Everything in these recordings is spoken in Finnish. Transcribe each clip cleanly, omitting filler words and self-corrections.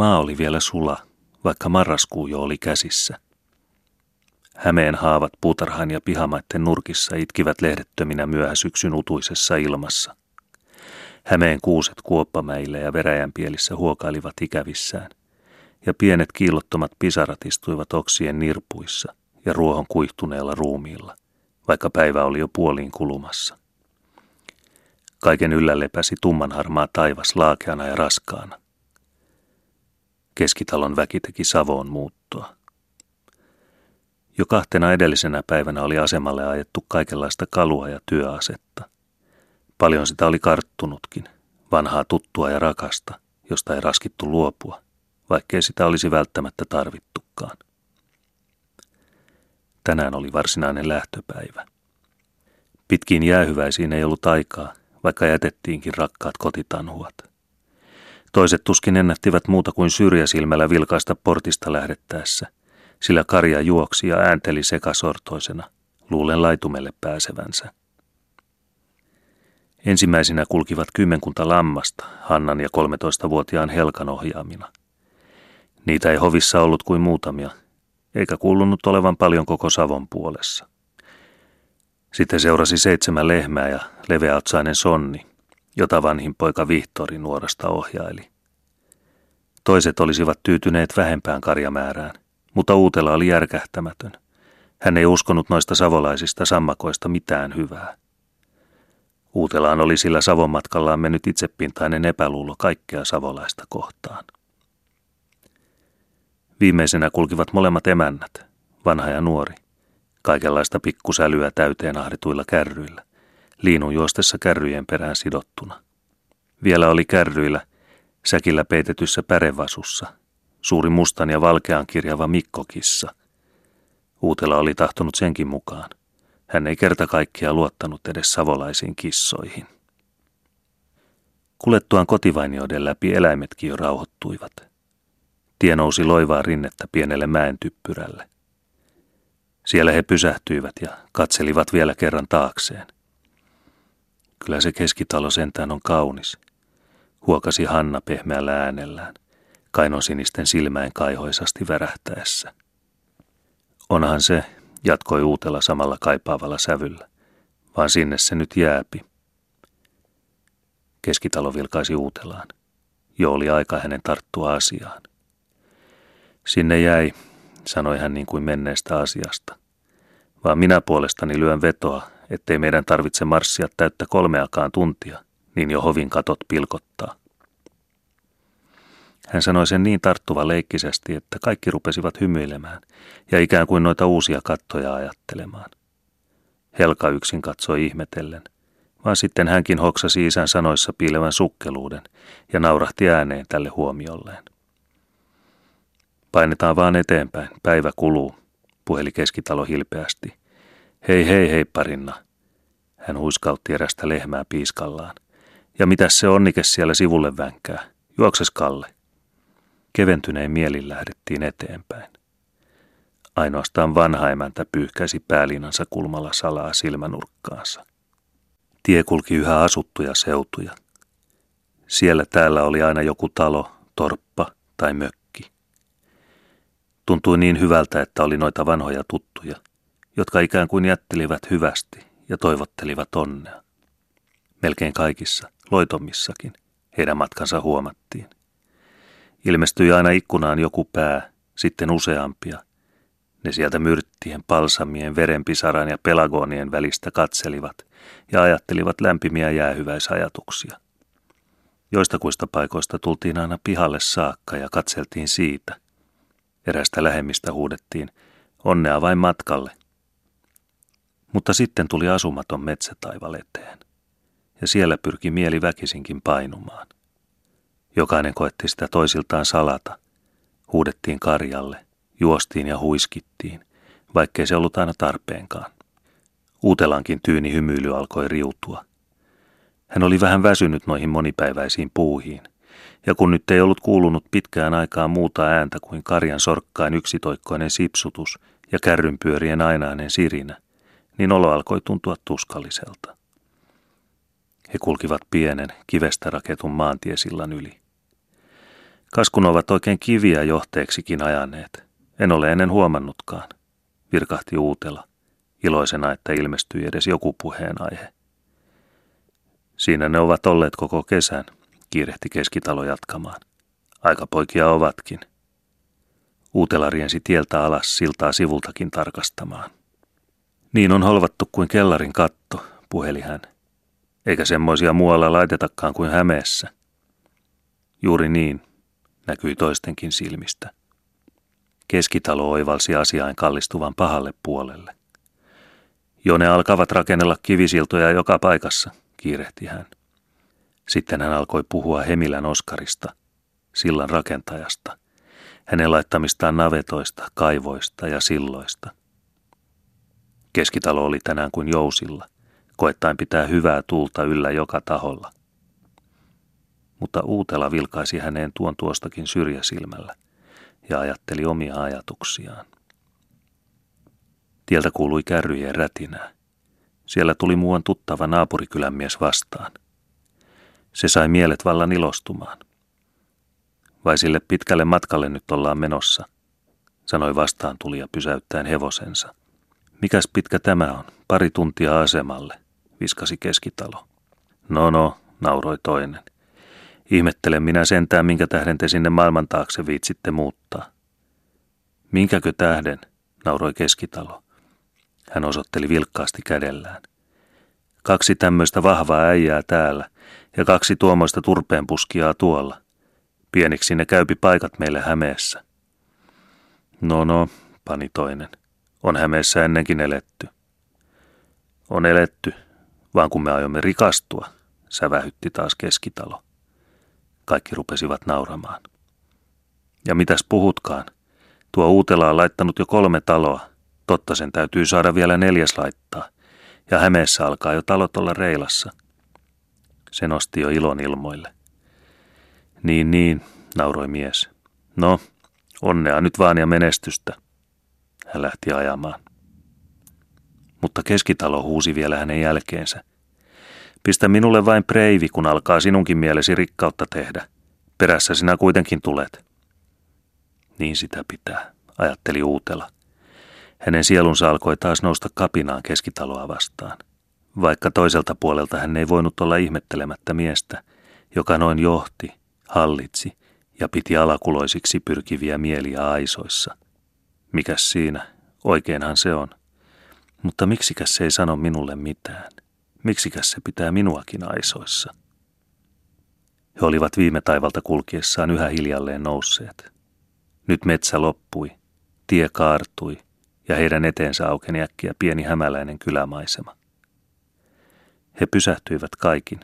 Maa oli vielä sula, vaikka marraskuu jo oli käsissä. Hämeen haavat puutarhan ja pihamaitten nurkissa itkivät lehdettöminä myöhäsyksyn utuisessa ilmassa. Hämeen kuuset kuoppamäillä ja veräjänpielissä huokailivat ikävissään, ja pienet kiillottomat pisarat istuivat oksien nirpuissa ja ruohon kuihtuneella ruumiilla, vaikka päivä oli jo puoliin kulumassa. Kaiken yllä lepäsi tummanharmaa taivas laakeana ja raskaana. Keskitalon väki teki Savoon muuttoa. Jo kahtena edellisenä päivänä oli asemalle ajettu kaikenlaista kalua ja työasetta. Paljon sitä oli karttunutkin, vanhaa tuttua ja rakasta, josta ei raskittu luopua, vaikkei sitä olisi välttämättä tarvittukaan. Tänään oli varsinainen lähtöpäivä. Pitkiin jäähyväisiin ei ollut aikaa, vaikka jätettiinkin rakkaat kotitanhuat. Toiset tuskin ennättivät muuta kuin syrjäsilmällä vilkaista portista lähdettäessä, sillä karja juoksi ja äänteli sekasortoisena, luulen laitumelle pääsevänsä. Ensimmäisinä kulkivat kymmenkunta lammasta Hannan ja 13-vuotiaan Helkan ohjaamina. Niitä ei hovissa ollut kuin muutamia, eikä kuulunut olevan paljon koko Savon puolessa. Sitten seurasi 7 lehmää ja leveäotsainen sonni, jota vanhin poika Vihtori nuorasta ohjaili. Toiset olisivat tyytyneet vähempään karjamäärään, mutta Uutela oli järkähtämätön. Hän ei uskonut noista savolaisista sammakoista mitään hyvää. Uutelaan oli sillä Savon matkallaan mennyt itsepintainen epäluulo kaikkea savolaista kohtaan. Viimeisenä kulkivat molemmat emännät, vanha ja nuori, kaikenlaista pikkusälyä täyteen ahdituilla kärryillä, liinun juostessa kärryjen perään sidottuna. Vielä oli kärryillä, säkillä peitetyssä pärevasussa, suuri mustan ja valkean kirjava mikkokissa. Uutela oli tahtonut senkin mukaan. Hän ei kerta kaikkiaan luottanut edes savolaisiin kissoihin. Kuljettuaan kotivainioiden läpi eläimetkin jo rauhoittuivat. Tie nousi loivaa rinnettä pienelle mäen typpyrälle. Siellä he pysähtyivät ja katselivat vielä kerran taakseen. Kyllä se keskitalo sentään on kaunis, huokasi Hanna pehmeällä äänellään, kainosinisten silmäin kaihoisasti värähtäessä. Onhan se, jatkoi Uutela samalla kaipaavalla sävyllä, vaan sinne se nyt jääpi. Keskitalo vilkaisi Uutelaan. Jo oli aika hänen tarttua asiaan. Sinne jäi, sanoi hän niin kuin menneestä asiasta, vaan minä puolestani lyön vetoa, ettei meidän tarvitse marssia täyttä 3 tuntia, niin jo hovin katot pilkottaa. Hän sanoi sen niin tarttuva leikkisesti, että kaikki rupesivat hymyilemään ja ikään kuin noita uusia kattoja ajattelemaan. Helka yksin katsoi ihmetellen, vaan sitten hänkin hoksasi isän sanoissa piilevän sukkeluuden ja naurahti ääneen tälle huomiolleen. Painetaan vaan eteenpäin, päivä kuluu, puheli Keskitalo hilpeästi. Hei hei hei parinna, hän huiskautti erästä lehmää piiskallaan. Ja mitäs se onnike siellä sivulle vänkää, juokses Kalle. Keventyneen mielin lähdettiin eteenpäin. Ainoastaan vanha emäntä pyyhkäisi pääliinansa kulmalla salaa silmänurkkaansa. Tie kulki yhä asuttuja seutuja. Siellä täällä oli aina joku talo, torppa tai mökki. Tuntui niin hyvältä, että oli noita vanhoja tuttuja, jotka ikään kuin jättelivät hyvästi ja toivottelivat onnea. Melkein kaikissa, loitommissakin, heidän matkansa huomattiin. Ilmestyi aina ikkunaan joku pää, sitten useampia. Ne sieltä myrttien, palsamien, verenpisaran ja pelagonien välistä katselivat ja ajattelivat lämpimiä jäähyväisajatuksia. Joistakuista paikoista tultiin aina pihalle saakka ja katseltiin siitä. Erästä lähemmistä huudettiin, onnea vain matkalle. Mutta sitten tuli asumaton metsätaival eteen, ja siellä pyrki mieli väkisinkin painumaan. Jokainen koetti sitä toisiltaan salata. Huudettiin karjalle, juostiin ja huiskittiin, vaikkei se ollut aina tarpeenkaan. Uutelankin tyyni hymyily alkoi riutua. Hän oli vähän väsynyt noihin monipäiväisiin puuhiin, ja kun nyt ei ollut kuulunut pitkään aikaan muuta ääntä kuin karjan sorkkain yksitoikkoinen sipsutus ja kärrynpyörien ainainen sirinä, niin olo alkoi tuntua tuskalliselta. He kulkivat pienen, kivestä raketun maantiesillan yli. Kaskun ovat oikein kiviä johteeksikin ajaneet. En ole ennen huomannutkaan, virkahti Uutela, iloisena, että ilmestyi edes joku puheenaihe. Siinä ne ovat olleet koko kesän, kiirehti Keskitalo jatkamaan. Aikapoikia ovatkin. Uutela riensi tieltä alas siltaa sivultakin tarkastamaan. Niin on holvattu kuin kellarin katto, puheli hän. Eikä semmoisia muualla laitetakaan kuin Hämeessä. Juuri niin, näkyi toistenkin silmistä. Keskitalo oivalsi asiain kallistuvan pahalle puolelle. Jo ne alkavat rakennella kivisiltoja joka paikassa, kiirehti hän. Sitten hän alkoi puhua Hemilän Oskarista, sillan rakentajasta, hänen laittamistaan navetoista, kaivoista ja silloista. Keskitalo oli tänään kuin jousilla, koettaen pitää hyvää tuulta yllä joka taholla. Mutta Uutela vilkaisi häneen tuon tuostakin syrjäsilmällä ja ajatteli omia ajatuksiaan. Tieltä kuului kärryjen rätinää. Siellä tuli muuan tuttava naapurikylän mies vastaan. Se sai mielet vallan ilostumaan. Vai sille pitkälle matkalle nyt ollaan menossa, sanoi vastaan tulija pysäyttäen hevosensa. Mikäs pitkä tämä on, 2 tuntia asemalle, viskasi Keskitalo. No, nauroi toinen. Ihmettelen minä sentään, minkä tähden te sinne maailman taakse viitsitte muuttaa. Minkäkö tähden, nauroi Keskitalo. Hän osoitteli vilkkaasti kädellään. 2 tämmöistä vahvaa äijää täällä ja 2 tuommoista turpeenpuskijaa tuolla. Pieniksi ne käypi paikat meille Hämeessä. No, pani toinen. On Hämeessä ennenkin eletty. On eletty, vaan kun me aiomme rikastua, sävähytti taas Keskitalo. Kaikki rupesivat nauramaan. Ja mitäs puhutkaan? Tuo Uutela on laittanut jo 3 taloa. Totta, sen täytyy saada vielä 4. laittaa. Ja Hämeessä alkaa jo talot olla reilassa. Se nosti jo ilon ilmoille. Niin, nauroi mies. No, onnea nyt vaan ja menestystä. Hän lähti ajamaan. Mutta Keskitalo huusi vielä hänen jälkeensä. Pistä minulle vain preivi, kun alkaa sinunkin mielesi rikkautta tehdä. Perässä sinä kuitenkin tulet. Niin sitä pitää, ajatteli Uutela. Hänen sielunsa alkoi taas nousta kapinaan Keskitaloa vastaan. Vaikka toiselta puolelta hän ei voinut olla ihmettelemättä miestä, joka noin johti, hallitsi ja piti alakuloisiksi pyrkiviä mieliä aisoissa. Mikäs siinä? Oikeinhan se on. Mutta miksikäs se ei sano minulle mitään? Miksikäs se pitää minuakin aisoissa? He olivat viime taivalta kulkiessaan yhä hiljalleen nousseet. Nyt metsä loppui, tie kaartui ja heidän eteensä aukeni äkkiä pieni hämäläinen kylämaisema. He pysähtyivät kaikin.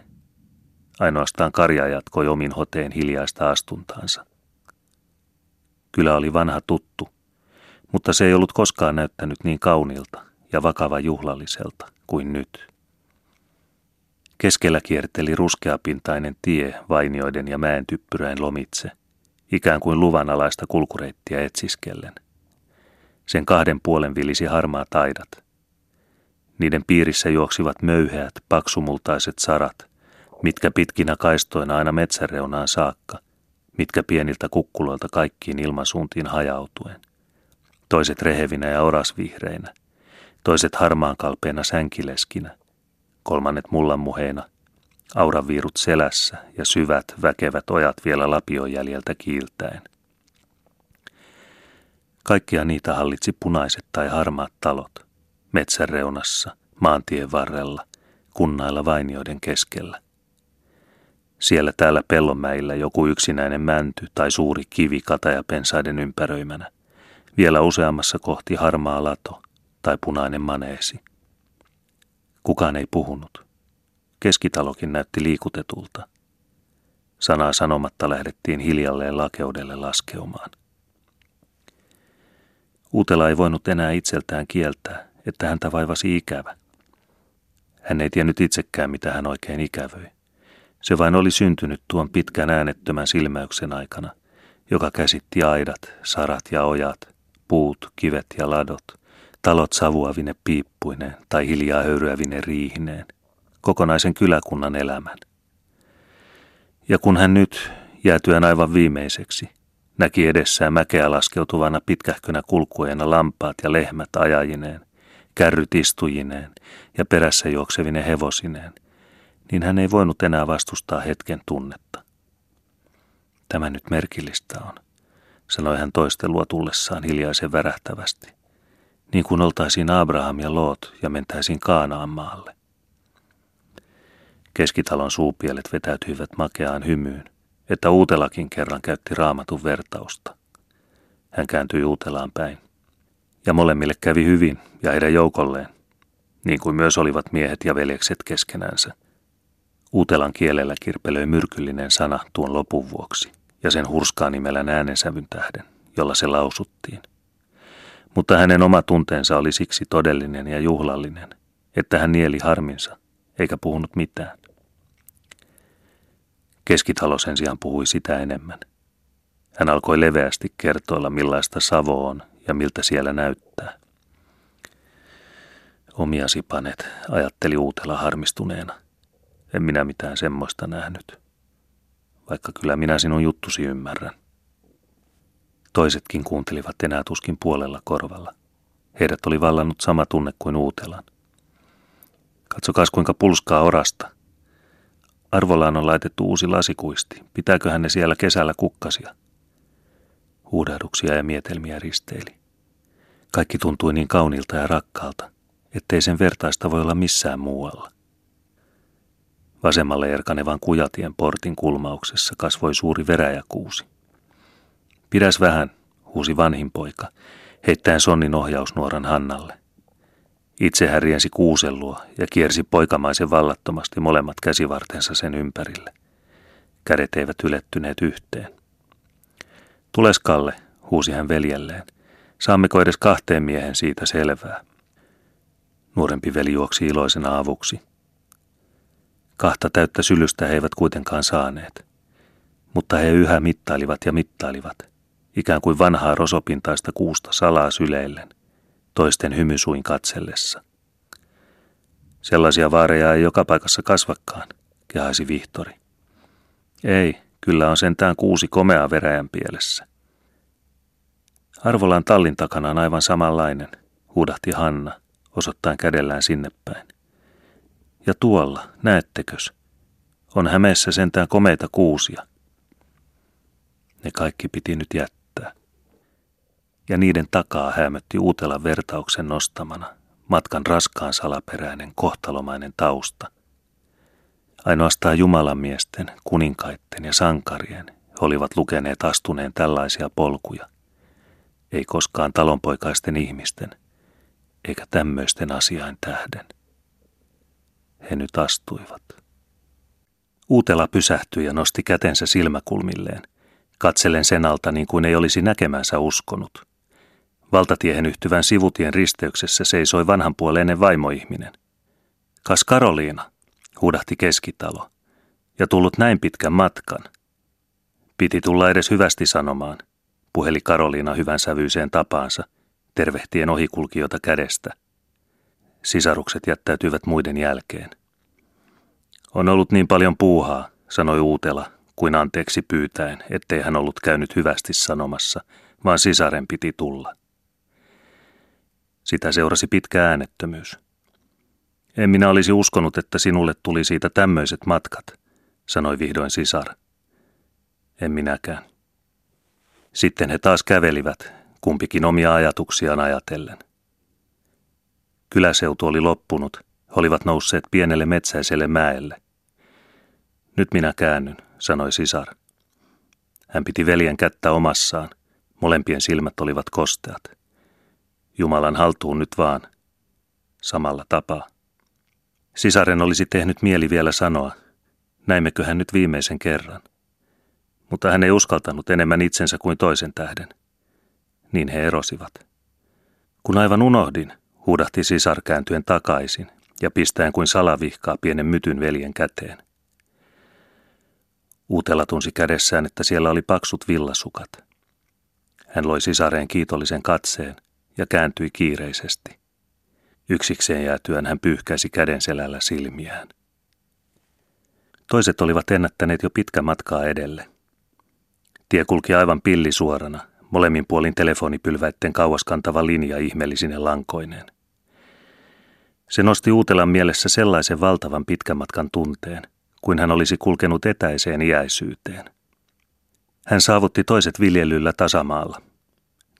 Ainoastaan Karja jatkoi omin hoteen hiljaista astuntaansa. Kylä oli vanha tuttu, mutta se ei ollut koskaan näyttänyt niin kauniilta ja vakava juhlalliselta kuin nyt. Keskellä kierteli ruskeapintainen tie vainioiden ja mäen typpyräin lomitse, ikään kuin luvanalaista kulkureittiä etsiskellen. Sen 2 puolen vilisi harmaa taidat. Niiden piirissä juoksivat möyheät, paksumultaiset sarat, mitkä pitkinä kaistoina aina metsäreunaan saakka, mitkä pieniltä kukkuloilta kaikkiin ilmansuuntiin hajautuen. Toiset rehevinä ja orasvihreinä, toiset harmaankalpeina sänkileskinä, kolmannet mullanmuheina, auranviirut selässä ja syvät väkevät ojat vielä lapiojäljeltä kiiltäen. Kaikkia niitä hallitsi punaiset tai harmaat talot, metsän reunassa, maantien varrella, kunnailla vainioiden keskellä. Siellä täällä pellonmäillä joku yksinäinen mänty tai suuri kivi katajapensaiden ympäröimänä, vielä useammassa kohti harmaa lato tai punainen maneesi. Kukaan ei puhunut. Keskitalokin näytti liikutetulta. Sanaa sanomatta lähdettiin hiljalleen lakeudelle laskeumaan. Uutela ei voinut enää itseltään kieltää, että häntä vaivasi ikävä. Hän ei tiennyt itsekään, mitä hän oikein ikävöi. Se vain oli syntynyt tuon pitkän äänettömän silmäyksen aikana, joka käsitti aidat, sarat ja ojat, puut, kivet ja ladot, talot savuavine piippuineen tai hiljaa höyryävine riihineen, kokonaisen kyläkunnan elämän. Ja kun hän nyt jäätyään aivan viimeiseksi, näki edessään mäkeä laskeutuvana pitkähkönä kulkueena lampaat ja lehmät ajajineen, kärryt istujineen ja perässä juoksevine hevosineen, niin hän ei voinut enää vastustaa hetken tunnetta. Tämä nyt merkillistä on, sanoi hän toistelua tullessaan hiljaisen värähtävästi, niin kuin oltaisiin Abraham ja Loot ja mentäisiin Kaanaan maalle. Keskitalon suupielet vetäytyivät makeaan hymyyn, että Uutelakin kerran käytti Raamatun vertausta. Hän kääntyi Uutelaan päin. Ja molemmille kävi hyvin ja heidän joukolleen, niin kuin myös olivat miehet ja veljekset keskenänsä. Uutelan kielellä kirpelöi myrkyllinen sana tuon lopun vuoksi ja sen hurskaa nimellään äänensävyn tähden, jolla se lausuttiin. Mutta hänen oma tunteensa oli siksi todellinen ja juhlallinen, että hän nieli harminsa eikä puhunut mitään. Keskitalo sen sijaan puhui sitä enemmän. Hän alkoi leveästi kertoilla, millaista Savo on ja miltä siellä näyttää. Omiasi panet, ajatteli Uutela harmistuneena. En minä mitään semmoista nähnyt. Vaikka kyllä minä sinun juttusi ymmärrän. Toisetkin kuuntelivat enää tuskin puolella korvalla. Heidät oli vallannut sama tunne kuin Uutelan. Katsokaas kuinka pulskaa orasta. Arvolaan on laitettu uusi lasikuisti. Pitääköhän ne siellä kesällä kukkasia? Huudahduksia ja mietelmiä risteili. Kaikki tuntui niin kauniilta ja rakkaalta, ettei sen vertaista voi olla missään muualla. Vasemmalle erkanevan kujatien portin kulmauksessa kasvoi suuri veräjäkuusi. Pidäs vähän, huusi vanhin poika, heittäen sonnin ohjausnuoran Hannalle. Itse hän riensi kuusen luo ja kiersi poikamaisen vallattomasti molemmat käsivartensa sen ympärille. Kädet eivät ylettyneet yhteen. Tules Kalle, huusi hän veljelleen. Saammeko edes 2 miehen siitä selvää? Nuorempi veli juoksi iloisena avuksi. 2 täyttä sylystä he eivät kuitenkaan saaneet. Mutta he yhä mittailivat ja mittailivat, ikään kuin vanhaa rosopintaista kuusta salaa syleillen, toisten hymysuin katsellessa. Sellaisia vaareja ei joka paikassa kasvakaan, kehaisi Vihtori. Ei, kyllä on sentään 6 komeaa veräjän pielessä. Arvolan tallin takana on aivan samanlainen, huudahti Hanna, osoittain kädellään sinne päin. Ja tuolla, näettekös, on Hämeessä sentään komeita kuusia. Ne kaikki piti nyt jättää. Ja niiden takaa häämötti Uutelan vertauksen nostamana matkan raskaan salaperäinen kohtalomainen tausta. Ainoastaan jumalamiesten, kuninkaitten ja sankarien olivat lukeneet astuneen tällaisia polkuja. Ei koskaan talonpoikaisten ihmisten, eikä tämmöisten asiain tähden. He nyt astuivat. Uutela pysähtyi ja nosti kätensä silmäkulmilleen, katsellen sen alta niin kuin ei olisi näkemänsä uskonut. Valtatiehen yhtyvän sivutien risteyksessä seisoi vanhanpuoleinen vaimoihminen. Kas Karoliina, huudahti Keskitalo, ja tullut näin pitkän matkan. Piti tulla edes hyvästi sanomaan, puheli Karoliina hyvän sävyiseen tapaansa, tervehtien ohikulkijoita kädestä. Sisarukset jättäytyivät muiden jälkeen. On ollut niin paljon puuhaa, sanoi Uutela, kuin anteeksi pyytäen, ettei hän ollut käynyt hyvästi sanomassa, vaan sisaren piti tulla. Sitä seurasi pitkä äänettömyys. En minä olisi uskonut, että sinulle tuli siitä tämmöiset matkat, sanoi vihdoin sisar. En minäkään. Sitten he taas kävelivät, kumpikin omia ajatuksiaan ajatellen. Kyläseutu oli loppunut, he olivat nousseet pienelle metsäiselle mäelle. Nyt minä käännyn, sanoi sisar. Hän piti veljen kättä omassaan, molempien silmät olivat kosteat. Jumalan haltuun nyt vaan, samalla tapaa. Sisaren olisi tehnyt mieli vielä sanoa, näimmekö hän nyt viimeisen kerran. Mutta hän ei uskaltanut enemmän itsensä kuin toisen tähden. Niin he erosivat. Kun aivan unohdin, huudahti sisar kääntyen takaisin ja pistäen kuin salavihkaa pienen mytyn veljen käteen. Uutela tunsi kädessään, että siellä oli paksut villasukat. Hän loi sisareen kiitollisen katseen ja kääntyi kiireisesti. Yksikseen jäätyään hän pyyhkäisi käden selällä silmiään. Toiset olivat ennättäneet jo pitkä matkaa edelle. Tie kulki aivan pillisuorana, molemmin puolin telefonipylväitten kauaskantava linja ihmeellisine lankoineen. Se nosti Uutelan mielessä sellaisen valtavan pitkän matkan tunteen, kuin hän olisi kulkenut etäiseen iäisyyteen. Hän saavutti toiset viljelyllä tasamaalla.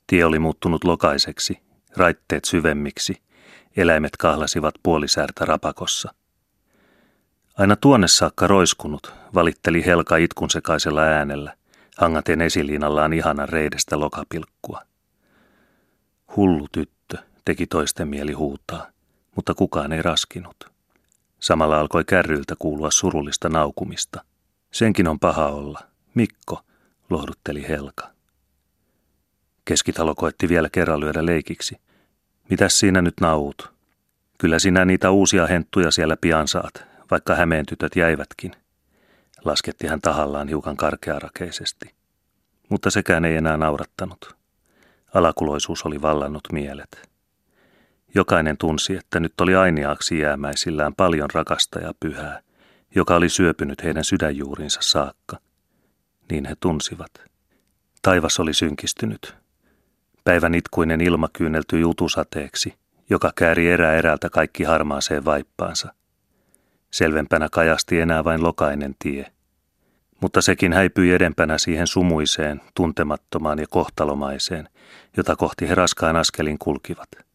Tie oli muuttunut lokaiseksi, raitteet syvemmiksi, eläimet kahlasivat puolisäärtä rapakossa. Aina tuonne saakka roiskunut, valitteli Helka itkun sekaisella äänellä, hangaten esiliinallaan ihanan reidestä lokapilkkua. Hullu tyttö, teki toisten mieli huutaa, mutta kukaan ei raskinut. Samalla alkoi kärryltä kuulua surullista naukumista. Senkin on paha olla. Mikko, lohdutteli Helka. Keskitalo koetti vielä kerran lyödä leikiksi. Mitäs siinä nyt naut? Kyllä sinä niitä uusia henttuja siellä pian saat, vaikka Hämeen tytöt jäivätkin. Lasketti hän tahallaan hiukan karkearakeisesti. Mutta sekään ei enää naurattanut. Alakuloisuus oli vallannut mielet. Jokainen tunsi, että nyt oli ainiaaksi jäämäisillään paljon rakasta ja pyhää, joka oli syöpynyt heidän sydänjuurinsa saakka. Niin he tunsivat. Taivas oli synkistynyt. Päivän itkuinen ilma kyyneltyi utusateeksi, joka kääri erältä kaikki harmaaseen vaippaansa. Selvempänä kajasti enää vain lokainen tie. Mutta sekin häipyi edempänä siihen sumuiseen, tuntemattomaan ja kohtalomaiseen, jota kohti he raskaan askelin kulkivat.